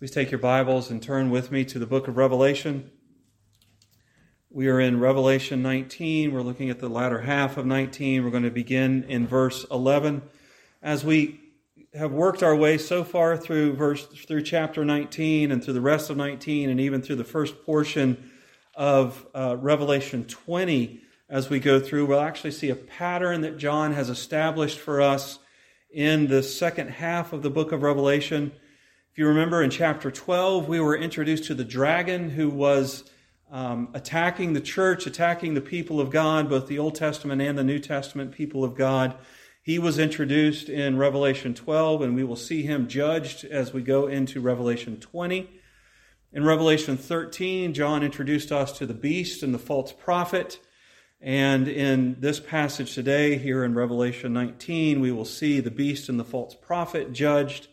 Please take your Bibles and turn with me to the book of Revelation. We are in Revelation 19. We're looking at the latter half of 19. We're going to begin in verse 11. As we have worked our way so far through chapter 19 and through the rest of 19 and even through the first portion of Revelation 20, as we go through, we'll actually see a pattern that John has established for us in the second half of the book of Revelation. If you remember in chapter 12, we were introduced to the dragon who was attacking the church, attacking the people of God, both the Old Testament and the New Testament people of God. He was introduced in Revelation 12, and we will see him judged as we go into Revelation 20. In Revelation 13, John introduced us to the beast and the false prophet. And in this passage today, here in Revelation 19, we will see the beast and the false prophet judged.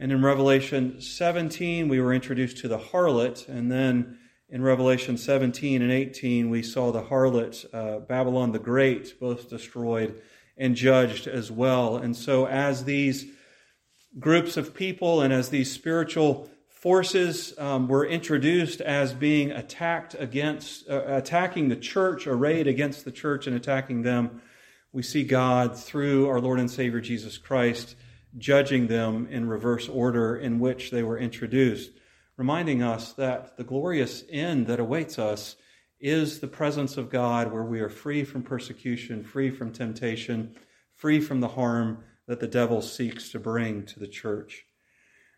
And in Revelation 17, we were introduced to the harlot. And then in Revelation 17 and 18, we saw the harlot, Babylon the Great, both destroyed and judged as well. And so as these groups of people and as these spiritual forces were introduced as being attacking the church, arrayed against the church and attacking them, we see God through our Lord and Savior Jesus Christ judging them in reverse order in which they were introduced, reminding us that the glorious end that awaits us is the presence of God, where we are free from persecution, free from temptation, free from the harm that the devil seeks to bring to the church.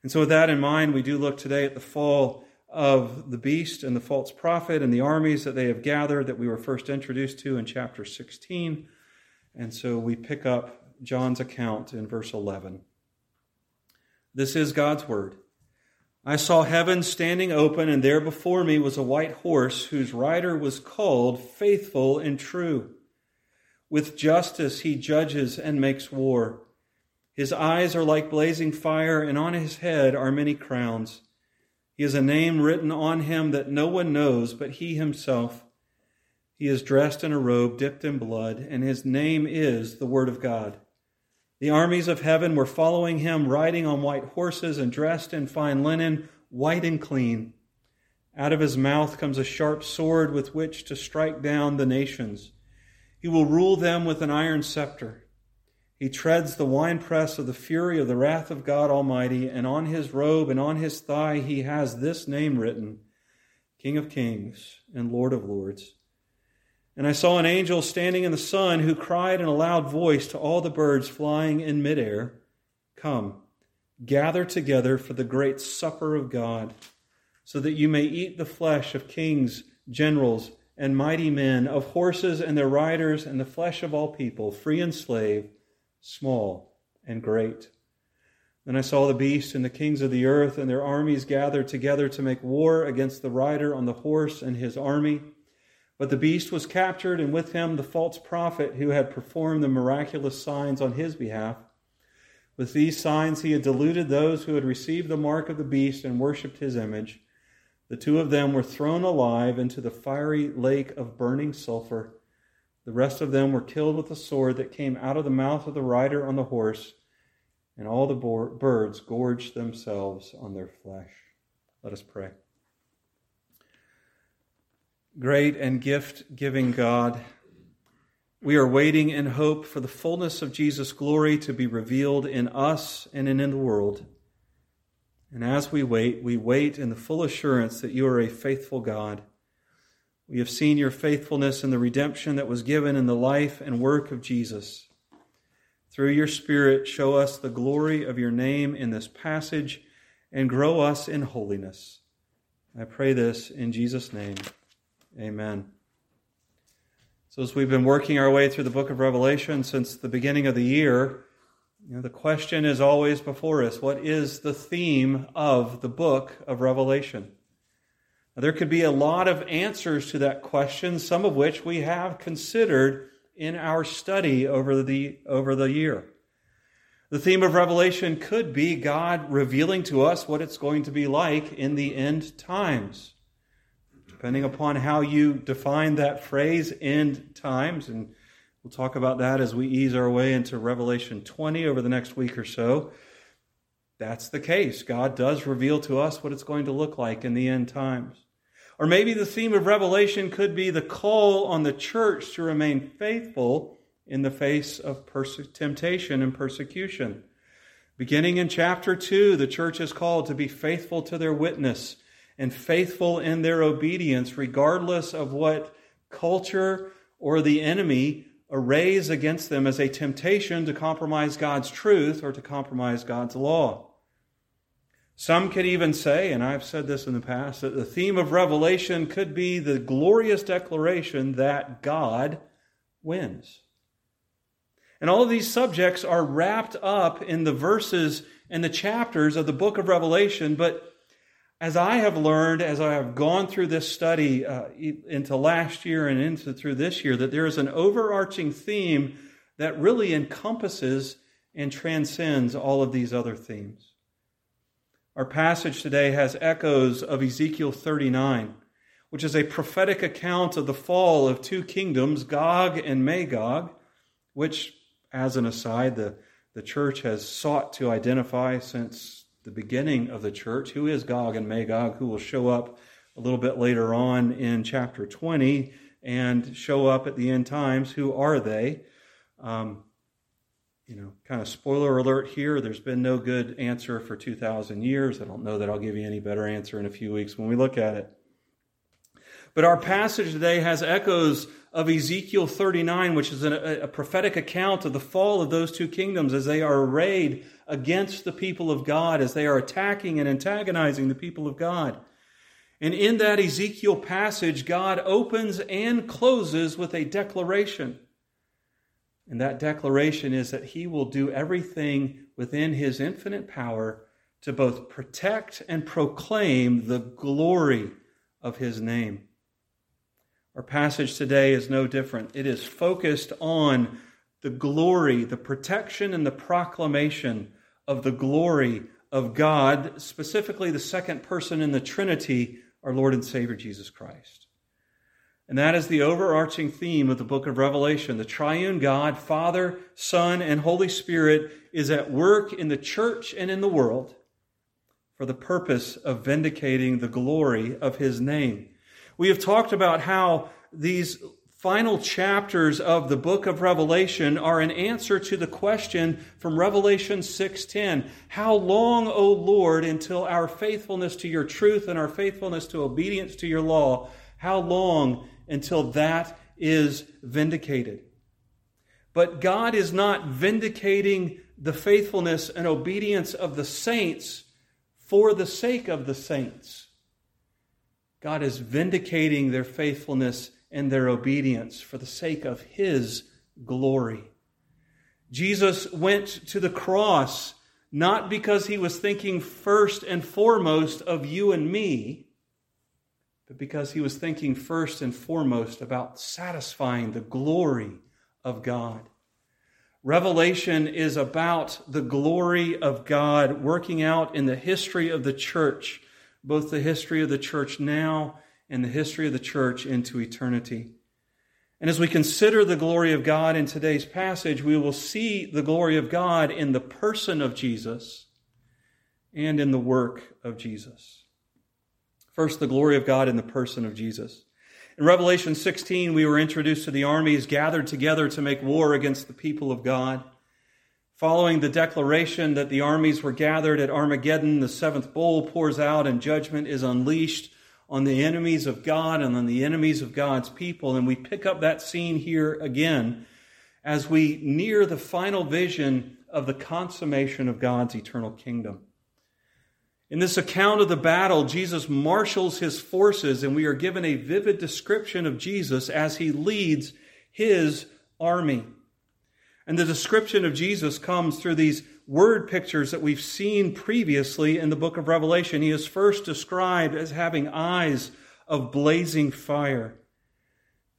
And so with that in mind, we do look today at the fall of the beast and the false prophet and the armies that they have gathered that we were first introduced to in chapter 16. And so we pick up John's account in verse 11. This is God's word. I saw heaven standing open, and there before me was a white horse whose rider was called Faithful and True. With justice he judges and makes war. His eyes are like blazing fire, and on his head are many crowns. He has a name written on him that no one knows but he himself. He is dressed in a robe dipped in blood, and his name is the Word of God. The armies of heaven were following him, riding on white horses and dressed in fine linen, white and clean. Out of his mouth comes a sharp sword with which to strike down the nations. He will rule them with an iron scepter. He treads the winepress of the fury of the wrath of God Almighty, and on his robe and on his thigh he has this name written, King of Kings and Lord of Lords. And I saw an angel standing in the sun who cried in a loud voice to all the birds flying in midair, Come, gather together for the great supper of God, so that you may eat the flesh of kings, generals, and mighty men, of horses and their riders, and the flesh of all people, free and slave, small and great. Then I saw the beast and the kings of the earth and their armies gathered together to make war against the rider on the horse and his army. But the beast was captured, and with him the false prophet who had performed the miraculous signs on his behalf. With these signs he had deluded those who had received the mark of the beast and worshipped his image. The two of them were thrown alive into the fiery lake of burning sulfur. The rest of them were killed with the sword that came out of the mouth of the rider on the horse, and all the birds gorged themselves on their flesh. Let us pray. Great and gift-giving God, we are waiting in hope for the fullness of Jesus' glory to be revealed in us and in the world. And as we wait in the full assurance that you are a faithful God. We have seen your faithfulness in the redemption that was given in the life and work of Jesus. Through your Spirit, show us the glory of your name in this passage and grow us in holiness. I pray this in Jesus' name. Amen. So as we've been working our way through the book of Revelation since the beginning of the year, the question is always before us, what is the theme of the book of Revelation? There could be a lot of answers to that question, some of which we have considered in our study over the year. The theme of Revelation could be God revealing to us what it's going to be like in the end times. Depending upon how you define that phrase, end times, and we'll talk about that as we ease our way into Revelation 20 over the next week or so. that's the case. God does reveal to us what it's going to look like in the end times. Or maybe the theme of Revelation could be the call on the church to remain faithful in the face of temptation and persecution. Beginning in chapter 2, the church is called to be faithful to their witness and faithful in their obedience, regardless of what culture or the enemy arrays against them as a temptation to compromise God's truth or to compromise God's law. Some could even say, and I've said this in the past, that the theme of Revelation could be the glorious declaration that God wins. And all of these subjects are wrapped up in the verses and the chapters of the book of Revelation, but as I have learned, as I have gone through this study into last year and through this year, that there is an overarching theme that really encompasses and transcends all of these other themes. Our passage today has echoes of Ezekiel 39, which is a prophetic account of the fall of two kingdoms, Gog and Magog, which, as an aside, the church has sought to identify since the beginning of the church. Who is Gog and Magog, who will show up a little bit later on in chapter 20 and show up at the end times? Who are they? Kind of spoiler alert here. There's been no good answer for 2,000 years. I don't know that I'll give you any better answer in a few weeks when we look at it. But our passage today has echoes of Ezekiel 39, which is a prophetic account of the fall of those two kingdoms as they are arrayed against the people of God, as they are attacking and antagonizing the people of God. And in that Ezekiel passage, God opens and closes with a declaration. And that declaration is that he will do everything within his infinite power to both protect and proclaim the glory of his name. Our passage today is no different. It is focused on the glory, the protection, and the proclamation of the glory of God, specifically the second person in the Trinity, our Lord and Savior Jesus Christ. And that is the overarching theme of the book of Revelation. The triune God, Father, Son, and Holy Spirit is at work in the church and in the world for the purpose of vindicating the glory of his name. We have talked about how these final chapters of the book of Revelation are an answer to the question from Revelation 6:10. How long, O Lord, until our faithfulness to your truth and our faithfulness to obedience to your law, how long until that is vindicated? But God is not vindicating the faithfulness and obedience of the saints for the sake of the saints. God is vindicating their faithfulness and their obedience for the sake of his glory. Jesus went to the cross not because he was thinking first and foremost of you and me, but because he was thinking first and foremost about satisfying the glory of God. Revelation is about the glory of God working out in the history of the church, both the history of the church now and the history of the church into eternity. And as we consider the glory of God in today's passage, we will see the glory of God in the person of Jesus and in the work of Jesus. First, the glory of God in the person of Jesus. In Revelation 16, we were introduced to the armies gathered together to make war against the people of God. Following the declaration that the armies were gathered at Armageddon, the seventh bowl pours out and judgment is unleashed on the enemies of God and on the enemies of God's people. And we pick up that scene here again as we near the final vision of the consummation of God's eternal kingdom. In this account of the battle, Jesus marshals his forces, and we are given a vivid description of Jesus as he leads his army. And the description of Jesus comes through these word pictures that we've seen previously in the book of Revelation. He is first described as having eyes of blazing fire.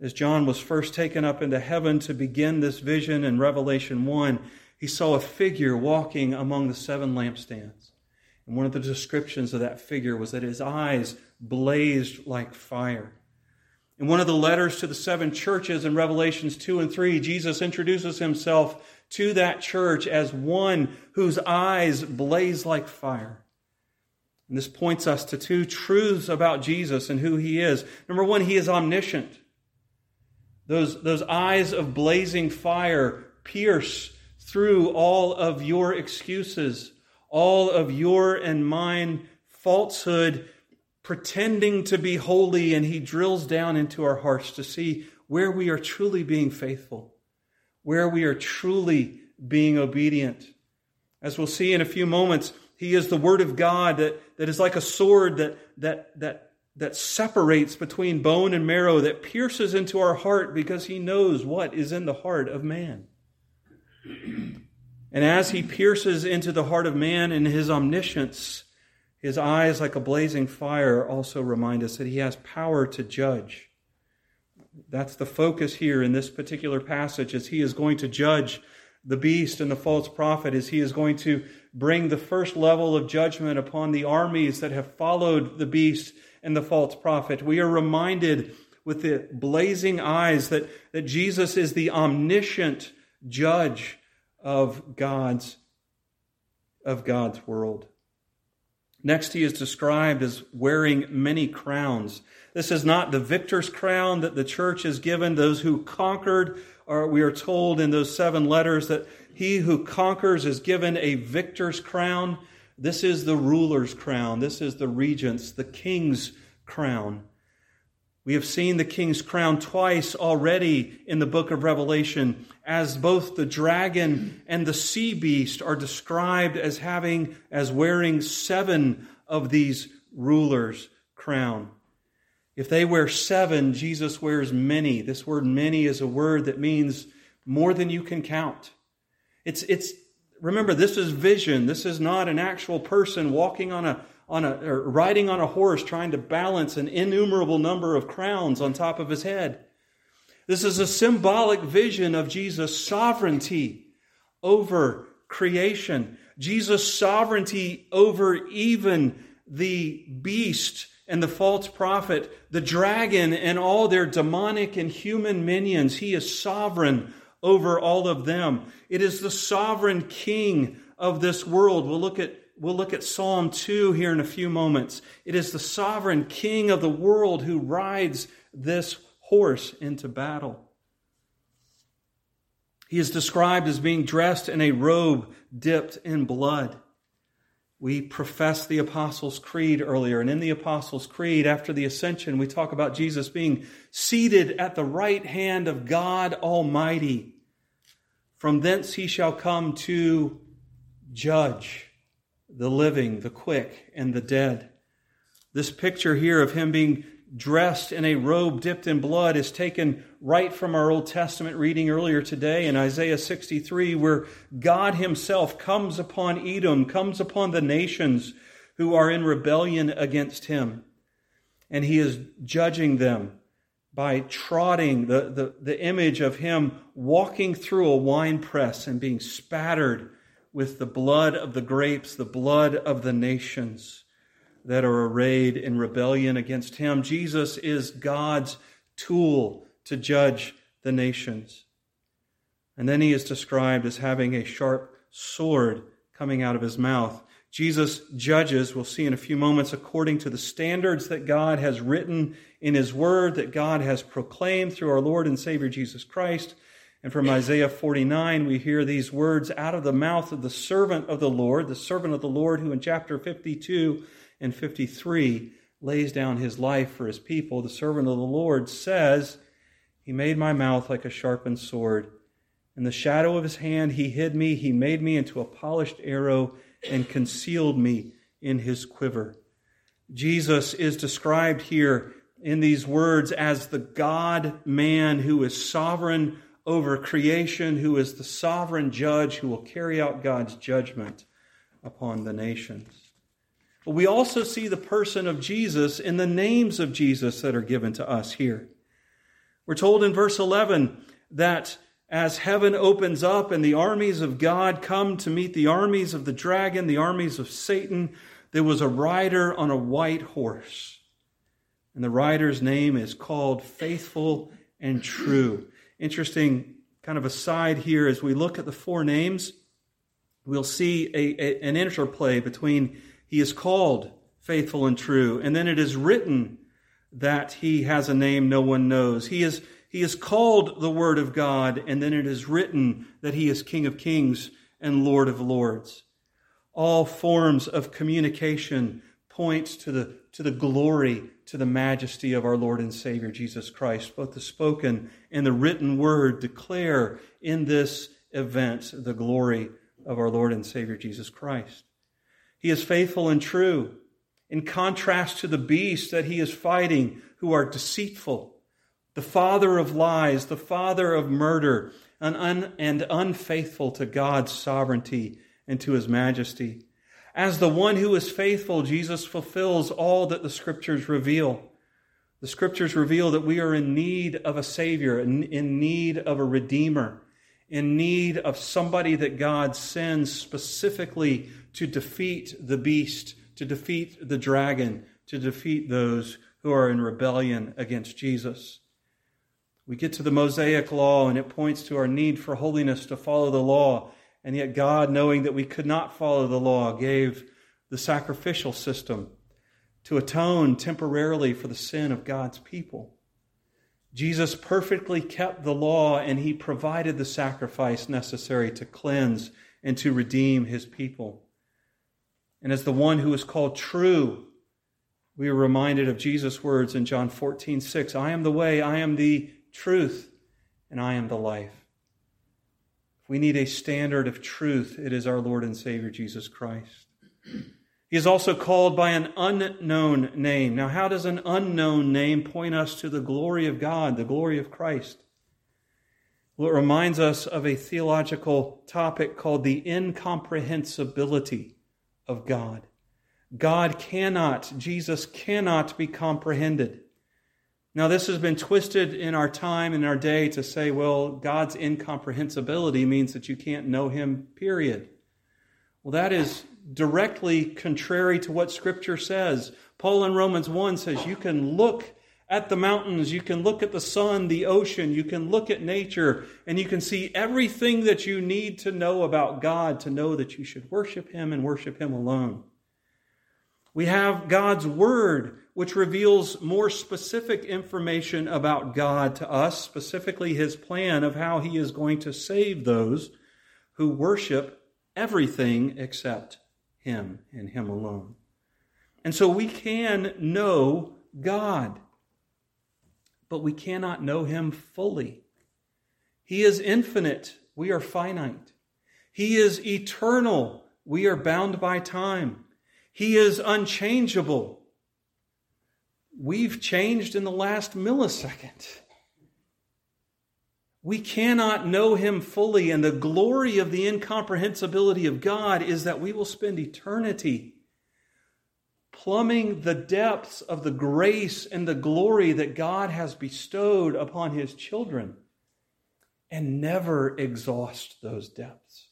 As John was first taken up into heaven to begin this vision in Revelation 1, he saw a figure walking among the seven lampstands. And one of the descriptions of that figure was that his eyes blazed like fire. In one of the letters to the seven churches in Revelations 2 and 3, Jesus introduces himself to that church as one whose eyes blaze like fire. And this points us to two truths about Jesus and who he is. Number one, he is omniscient. Those eyes of blazing fire pierce through all of your excuses, all of your and mine falsehood, pretending to be holy, and he drills down into our hearts to see where we are truly being faithful, where we are truly being obedient. As we'll see in a few moments, he is the Word of God that is like a sword that separates between bone and marrow, that pierces into our heart because he knows what is in the heart of man. And as he pierces into the heart of man in his omniscience, his eyes like a blazing fire also remind us that he has power to judge. That's the focus here in this particular passage, as he is going to judge the beast and the false prophet, as he is going to bring the first level of judgment upon the armies that have followed the beast and the false prophet. We are reminded with the blazing eyes that Jesus is the omniscient judge of God's world. Next, he is described as wearing many crowns. This is not the victor's crown that the church is given. Those who conquered, we are told in those 7 letters that he who conquers is given a victor's crown. This is the ruler's crown. This is the regent's, the king's crown. We have seen the king's crown twice already in the book of Revelation, as both the dragon and the sea beast are described as wearing 7 of these rulers' crown. If they wear 7, Jesus wears many. This word many is a word that means more than you can count. Remember, this is vision. This is not an actual person walking or riding on a horse trying to balance an innumerable number of crowns on top of his head. This is a symbolic vision of Jesus' sovereignty over creation, Jesus' sovereignty over even the beast and the false prophet, the dragon and all their demonic and human minions. He is sovereign over all of them. It is the sovereign king of this world. We'll look at Psalm 2 here in a few moments. It is the sovereign king of the world who rides this horse into battle. He is described as being dressed in a robe dipped in blood. We professed the Apostles' Creed earlier, and in the Apostles' Creed, after the ascension, we talk about Jesus being seated at the right hand of God Almighty. From thence he shall come to judge the living, the quick, and the dead. This picture here of him being dressed in a robe dipped in blood is taken right from our Old Testament reading earlier today in Isaiah 63, where God himself comes upon Edom, comes upon the nations who are in rebellion against him. And he is judging them by trotting the image of him walking through a winepress and being spattered with the blood of the grapes, the blood of the nations that are arrayed in rebellion against him. Jesus is God's tool to judge the nations. And then he is described as having a sharp sword coming out of his mouth. Jesus judges, we'll see in a few moments, according to the standards that God has written in his word, that God has proclaimed through our Lord and Savior Jesus Christ. And from Isaiah 49, we hear these words out of the mouth of the servant of the Lord, who in chapter 52 and 53 lays down his life for his people. The servant of the Lord says, "He made my mouth like a sharpened sword. In the shadow of his hand he hid me. He made me into a polished arrow and concealed me in his quiver." Jesus is described here in these words as the God-man who is sovereign over creation, who is the sovereign judge, who will carry out God's judgment upon the nations. But we also see the person of Jesus in the names of Jesus that are given to us here. We're told in verse 11 that as heaven opens up and the armies of God come to meet the armies of the dragon, the armies of Satan, there was a rider on a white horse. And the rider's name is called Faithful and True. Interesting kind of aside here, as we look at the four names, we'll see an interplay between he is called faithful and true, and then it is written that he has a name no one knows. He is called the Word of God, and then it is written that he is King of Kings and Lord of Lords. All forms of communication points to the glory, to the majesty of our Lord and Savior Jesus Christ. Both the spoken and the written word declare in this event the glory of our Lord and Savior Jesus Christ. He is faithful and true, in contrast to the beast that he is fighting, who are deceitful, the father of lies, the father of murder, and unfaithful to God's sovereignty and to his majesty. As the one who is faithful, Jesus fulfills all that the Scriptures reveal. The Scriptures reveal that we are in need of a Savior, in need of a Redeemer, in need of somebody that God sends specifically to defeat the beast, to defeat the dragon, to defeat those who are in rebellion against Jesus. We get to the Mosaic Law, and it points to our need for holiness to follow the law. And yet God, knowing that we could not follow the law, gave the sacrificial system to atone temporarily for the sin of God's people. Jesus perfectly kept the law, and he provided the sacrifice necessary to cleanse and to redeem his people. And as the one who is called true, we are reminded of Jesus' words in John 14:6, "I am the way, I am the truth, and I am the life." We need a standard of truth. It is our Lord and Savior, Jesus Christ. He is also called by an unknown name. Now, how does an unknown name point us to the glory of God, the glory of Christ? Well, it reminds us of a theological topic called the incomprehensibility of God. God cannot, Jesus cannot be comprehended. Now, this has been twisted in our time, in our day, to say, well, God's incomprehensibility means that you can't know him, period. Well, that is directly contrary to what Scripture says. Paul in Romans 1 says you can look at the mountains, you can look at the sun, the ocean, you can look at nature, and you can see everything that you need to know about God to know that you should worship him and worship him alone. We have God's Word, which reveals more specific information about God to us, specifically his plan of how he is going to save those who worship everything except him and him alone. And so we can know God, but we cannot know him fully. He is infinite. We are finite. He is eternal. We are bound by time. He is unchangeable. We've changed in the last millisecond. We cannot know him fully, and the glory of the incomprehensibility of God is that we will spend eternity plumbing the depths of the grace and the glory that God has bestowed upon his children and never exhaust those depths.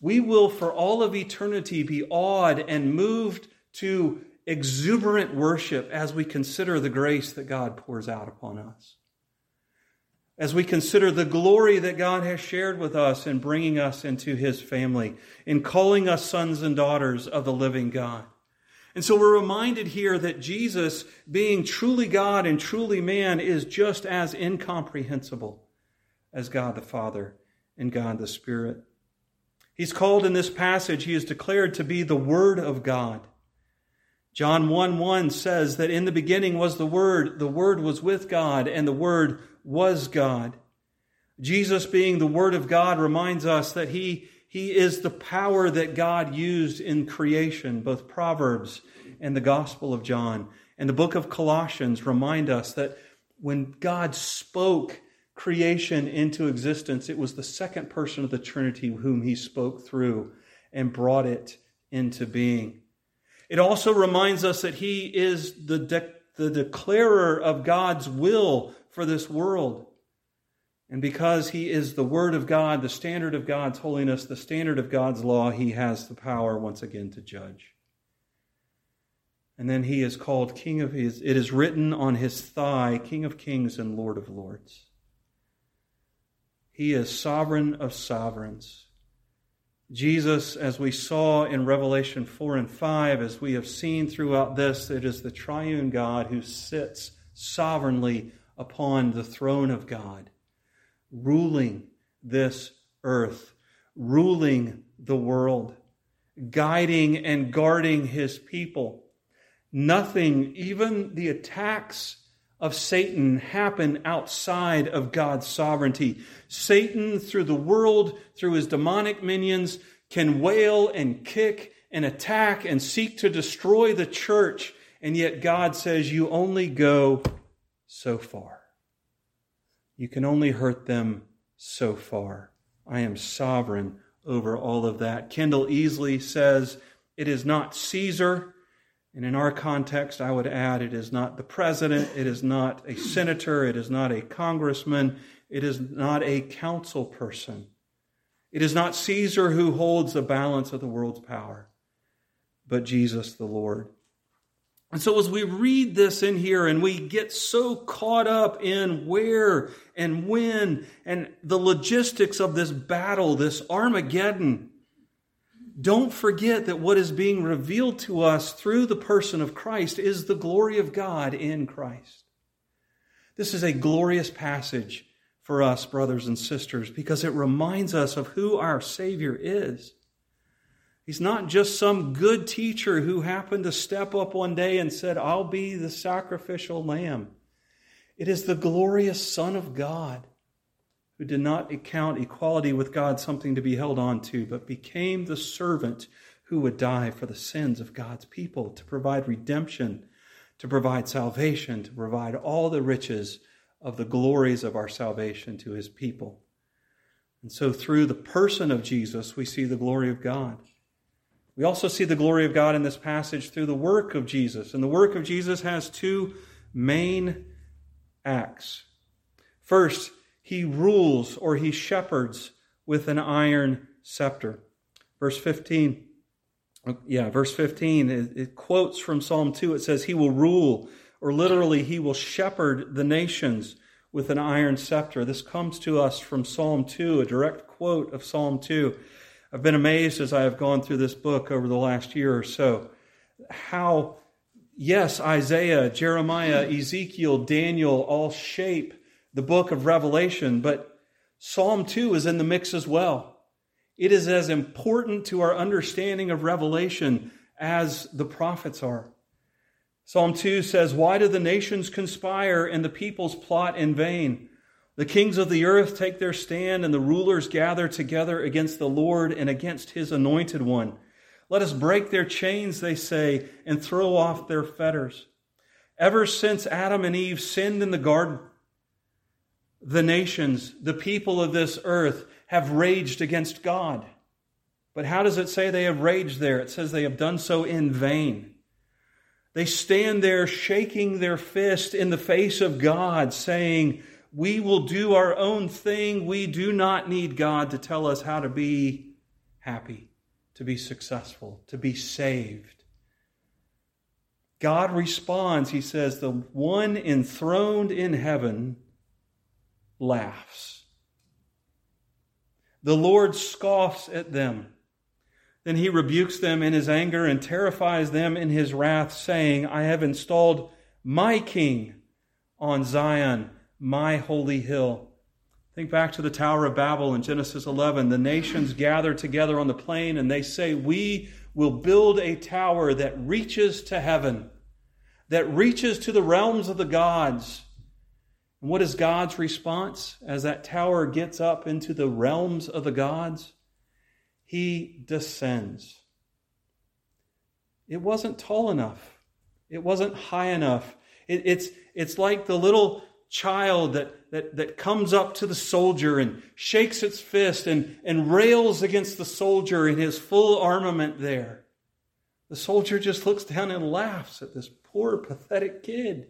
We will, for all of eternity, be awed and moved to exuberant worship as we consider the grace that God pours out upon us, as we consider the glory that God has shared with us in bringing us into his family, in calling us sons and daughters of the living God. And so we're reminded here that Jesus, being truly God and truly man, is just as incomprehensible as God the Father and God the Spirit. He's called in this passage, he is declared to be the Word of God. John 1:1 says that in the beginning was the Word was with God, and the Word was God. Jesus, being the Word of God, reminds us that he is the power that God used in creation. Both Proverbs and the Gospel of John and the book of Colossians remind us that when God spoke creation into existence, it was the second person of the Trinity whom he spoke through and brought it into being. It also reminds us that he is the declarer of God's will for this world. And because he is the Word of God, the standard of God's holiness, the standard of God's law, he has the power once again to judge. And then he is called King of Kings. It is written on his thigh, King of Kings and Lord of Lords. He is sovereign of sovereigns. Jesus, as we saw in Revelation 4 and 5, as we have seen throughout this, it is the triune God who sits sovereignly upon the throne of God, ruling this earth, ruling the world, guiding and guarding his people. Nothing, even the attacks of Satan, happen outside of God's sovereignty. Satan, through the world, through his demonic minions, can wail and kick and attack and seek to destroy the church. And yet God says, you only go so far. You can only hurt them so far. I am sovereign over all of that. Kendall Easley says, it is not Caesar. And in our context, I would add, it is not the president, it is not a senator, it is not a congressman, it is not a council person. It is not Caesar who holds the balance of the world's power, but Jesus the Lord. And so as we read this in here and we get so caught up in where and when and the logistics of this battle, this Armageddon, don't forget that what is being revealed to us through the person of Christ is the glory of God in Christ. This is a glorious passage for us, brothers and sisters, because it reminds us of who our Savior is. He's not just some good teacher who happened to step up one day and said, I'll be the sacrificial lamb. It is the glorious Son of God, who did not count equality with God something to be held on to, but became the servant who would die for the sins of God's people, to provide redemption, to provide salvation, to provide all the riches of the glories of our salvation to his people. And so through the person of Jesus, we see the glory of God. We also see the glory of God in this passage through the work of Jesus. And the work of Jesus has two main acts. First, he rules, or he shepherds with an iron scepter. Verse 15, it quotes from Psalm 2. It says, he will rule, or literally, he will shepherd the nations with an iron scepter. This comes to us from Psalm 2, a direct quote of Psalm 2. I've been amazed as I have gone through this book over the last year or so, how, yes, Isaiah, Jeremiah, Ezekiel, Daniel all shape the book of Revelation, but Psalm 2 is in the mix as well. It is as important to our understanding of Revelation as the prophets are. Psalm 2 says, why do the nations conspire and the peoples plot in vain? The kings of the earth take their stand and the rulers gather together against the Lord and against his anointed one. Let us break their chains, they say, and throw off their fetters. Ever since Adam and Eve sinned in the garden, the nations, the people of this earth, have raged against God. But how does it say they have raged there? It says they have done so in vain. They stand there shaking their fist in the face of God, saying, we will do our own thing. We do not need God to tell us how to be happy, to be successful, to be saved. God responds. He says, the one enthroned in heaven laughs. The Lord scoffs at them. Then he rebukes them in his anger and terrifies them in his wrath, saying, I have installed my king on Zion, my holy hill. Think back to the Tower of Babel in Genesis 11. The nations gather together on the plain and they say, we will build a tower that reaches to heaven, that reaches to the realms of the gods. And what is God's response as that tower gets up into the realms of the gods? He descends. It wasn't tall enough. It wasn't high enough. It's like the little child that comes up to the soldier and shakes its fist and rails against the soldier in his full armament there. The soldier just looks down and laughs at this poor, pathetic kid.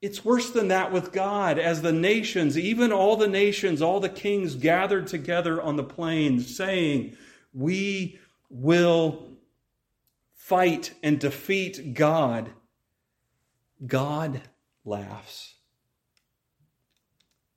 It's worse than that with God, as the nations, even all the nations, all the kings gathered together on the plain saying, we will fight and defeat God. God laughs.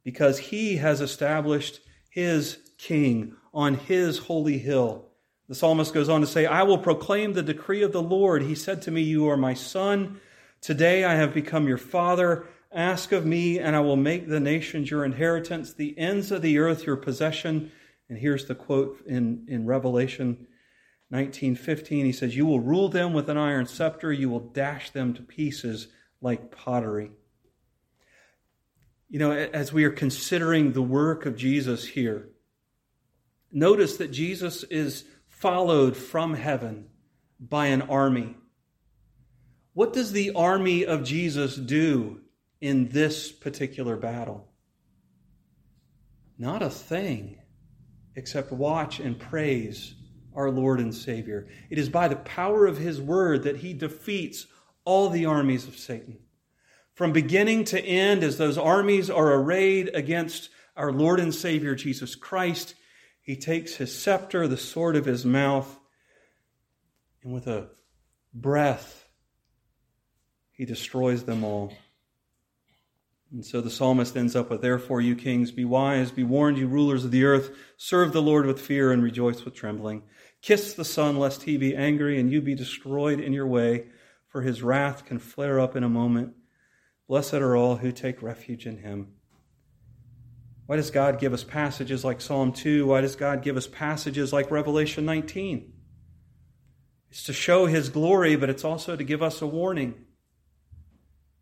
because he has established his king on his holy hill. The psalmist goes on to say, I will proclaim the decree of the Lord. He said to me, you are my son. Today I have become your father. Ask of me, and I will make the nations your inheritance, the ends of the earth your possession. And here's the quote in Revelation 19:15. He says, you will rule them with an iron scepter. You will dash them to pieces like pottery. You know, as we are considering the work of Jesus here, notice that Jesus is followed from heaven by an army. What does the army of Jesus do in this particular battle? Not a thing except watch and praise our Lord and Savior. It is by the power of his word that he defeats all the armies of Satan. From beginning to end, as those armies are arrayed against our Lord and Savior Jesus Christ, he takes his scepter, the sword of his mouth, and with a breath, he destroys them all. And so the psalmist ends up with, therefore, you kings, be wise, be warned, you rulers of the earth, serve the Lord with fear and rejoice with trembling. Kiss the Son, lest he be angry and you be destroyed in your way, for his wrath can flare up in a moment. Blessed are all who take refuge in him. Why does God give us passages like Psalm 2? Why does God give us passages like Revelation 19? It's to show his glory, but it's also to give us a warning.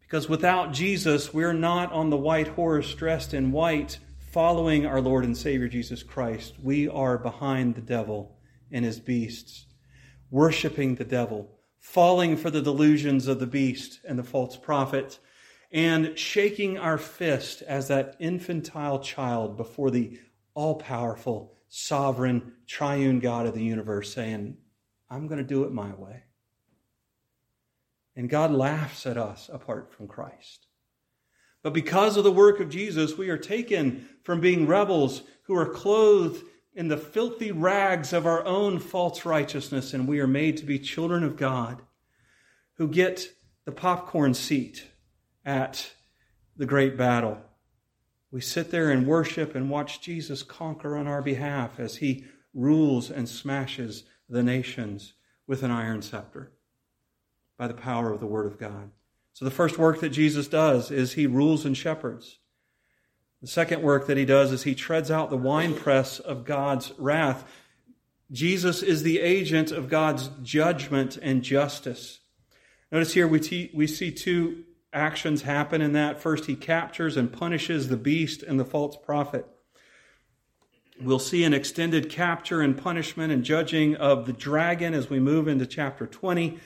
Because without Jesus, we're not on the white horse dressed in white following our Lord and Savior Jesus Christ. We are behind the devil and his beasts, worshiping the devil, falling for the delusions of the beast and the false prophet, and shaking our fist as that infantile child before the all-powerful, sovereign, triune God of the universe, saying, I'm going to do it my way. And God laughs at us apart from Christ. But because of the work of Jesus, we are taken from being rebels who are clothed in the filthy rags of our own false righteousness, and we are made to be children of God who get the popcorn seat at the great battle. We sit there and worship and watch Jesus conquer on our behalf as he rules and smashes the nations with an iron scepter by the power of the word of God. So the first work that Jesus does is he rules and shepherds. The second work that he does is he treads out the winepress of God's wrath. Jesus is the agent of God's judgment and justice. Notice here we see two actions happen in that. First, he captures and punishes the beast and the false prophet. We'll see an extended capture and punishment and judging of the dragon as we move into chapter 20.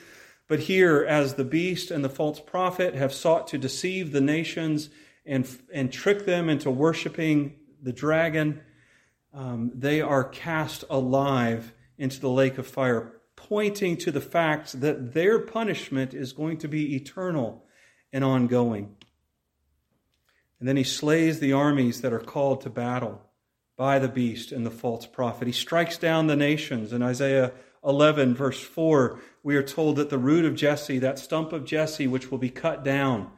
But here, as the beast and the false prophet have sought to deceive the nations and trick them into worshiping the dragon, they are cast alive into the lake of fire, pointing to the fact that their punishment is going to be eternal and ongoing. And then he slays the armies that are called to battle by the beast and the false prophet. He strikes down the nations. In Isaiah 11, verse 4, we are told that the root of Jesse, that stump of Jesse which will be cut down,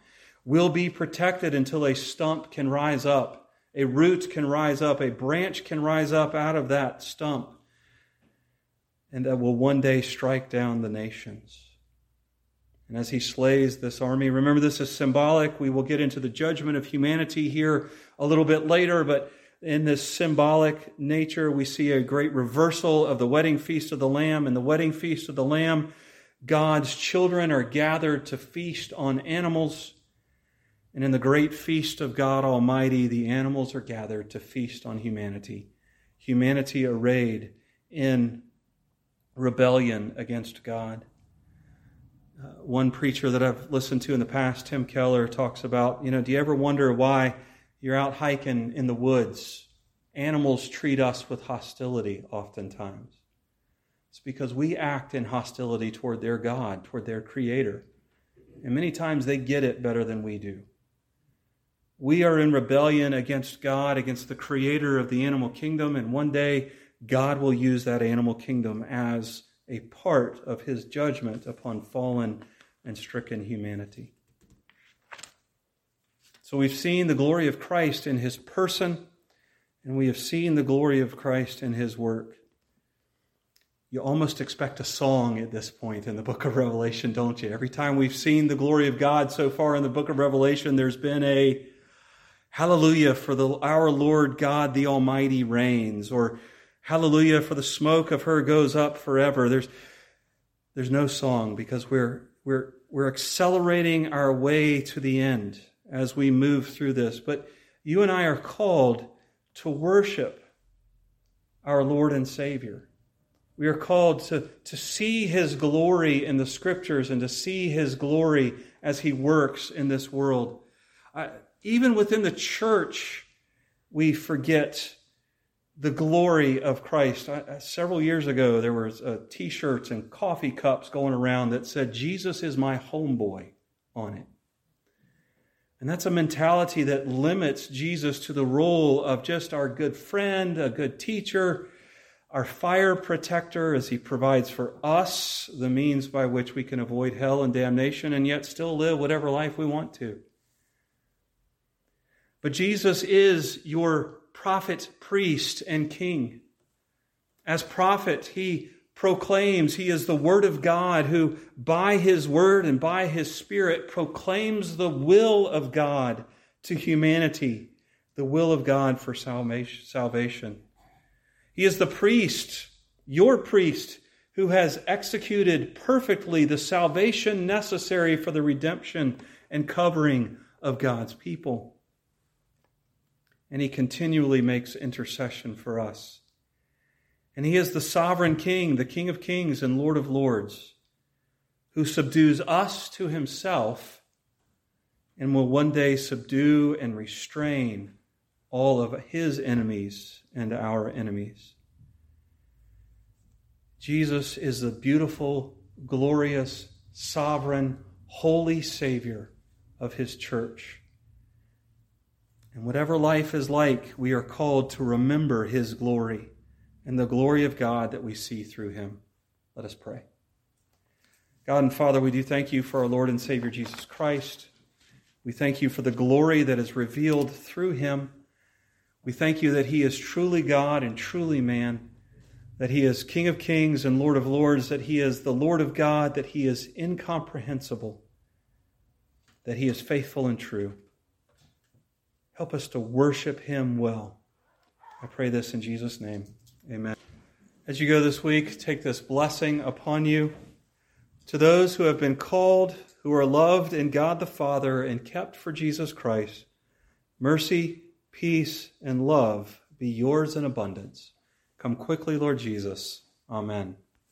will be protected until a stump can rise up, a root can rise up, a branch can rise up out of that stump, and that will one day strike down the nations. And as he slays this army, remember this is symbolic. We will get into the judgment of humanity here a little bit later, but in this symbolic nature, we see a great reversal of the wedding feast of the Lamb. In the wedding feast of the Lamb, God's children are gathered to feast on animals. And in the great feast of God Almighty, the animals are gathered to feast on humanity. Humanity arrayed in rebellion against God. One preacher that I've listened to in the past, Tim Keller, talks about, do you ever wonder why you're out hiking in the woods? Animals treat us with hostility oftentimes. It's because we act in hostility toward their God, toward their Creator. And many times they get it better than we do. We are in rebellion against God, against the Creator of the animal kingdom, and one day God will use that animal kingdom as a part of his judgment upon fallen and stricken humanity. So we've seen the glory of Christ in his person, and we have seen the glory of Christ in his work. You almost expect a song at this point in the book of Revelation, don't you? Every time we've seen the glory of God so far in the book of Revelation, there's been a hallelujah for our Lord God, the Almighty reigns, or hallelujah for the smoke of her goes up forever. There's no song because we're accelerating our way to the end as we move through this. But you and I are called to worship our Lord and Savior. We are called to see his glory in the scriptures and to see his glory as he works in this world. Even within the church, we forget the glory of Christ. Several years ago, there were T-shirts and coffee cups going around that said, "Jesus is my homeboy" on it. And that's a mentality that limits Jesus to the role of just our good friend, a good teacher, our fire protector, as he provides for us the means by which we can avoid hell and damnation and yet still live whatever life we want to. But Jesus is your prophet, priest, and king. As prophet, he proclaims he is the Word of God, who by his word and by his Spirit proclaims the will of God to humanity, the will of God for salvation. He is the priest, your priest, who has executed perfectly the salvation necessary for the redemption and covering of God's people. And he continually makes intercession for us. And he is the sovereign king, the King of kings and Lord of lords, who subdues us to himself and will one day subdue and restrain all of his enemies and our enemies. Jesus is the beautiful, glorious, sovereign, holy Savior of his church. And whatever life is like, we are called to remember his glory and the glory of God that we see through him. Let us pray. God and Father, we do thank you for our Lord and Savior Jesus Christ. We thank you for the glory that is revealed through him. We thank you that he is truly God and truly man, that he is King of kings and Lord of lords, that he is the Lord of God, that he is incomprehensible, that he is faithful and true. Help us to worship him well. I pray this in Jesus' name. Amen. As you go this week, take this blessing upon you. To those who have been called, who are loved in God the Father and kept for Jesus Christ, mercy, peace, and love be yours in abundance. Come quickly, Lord Jesus. Amen.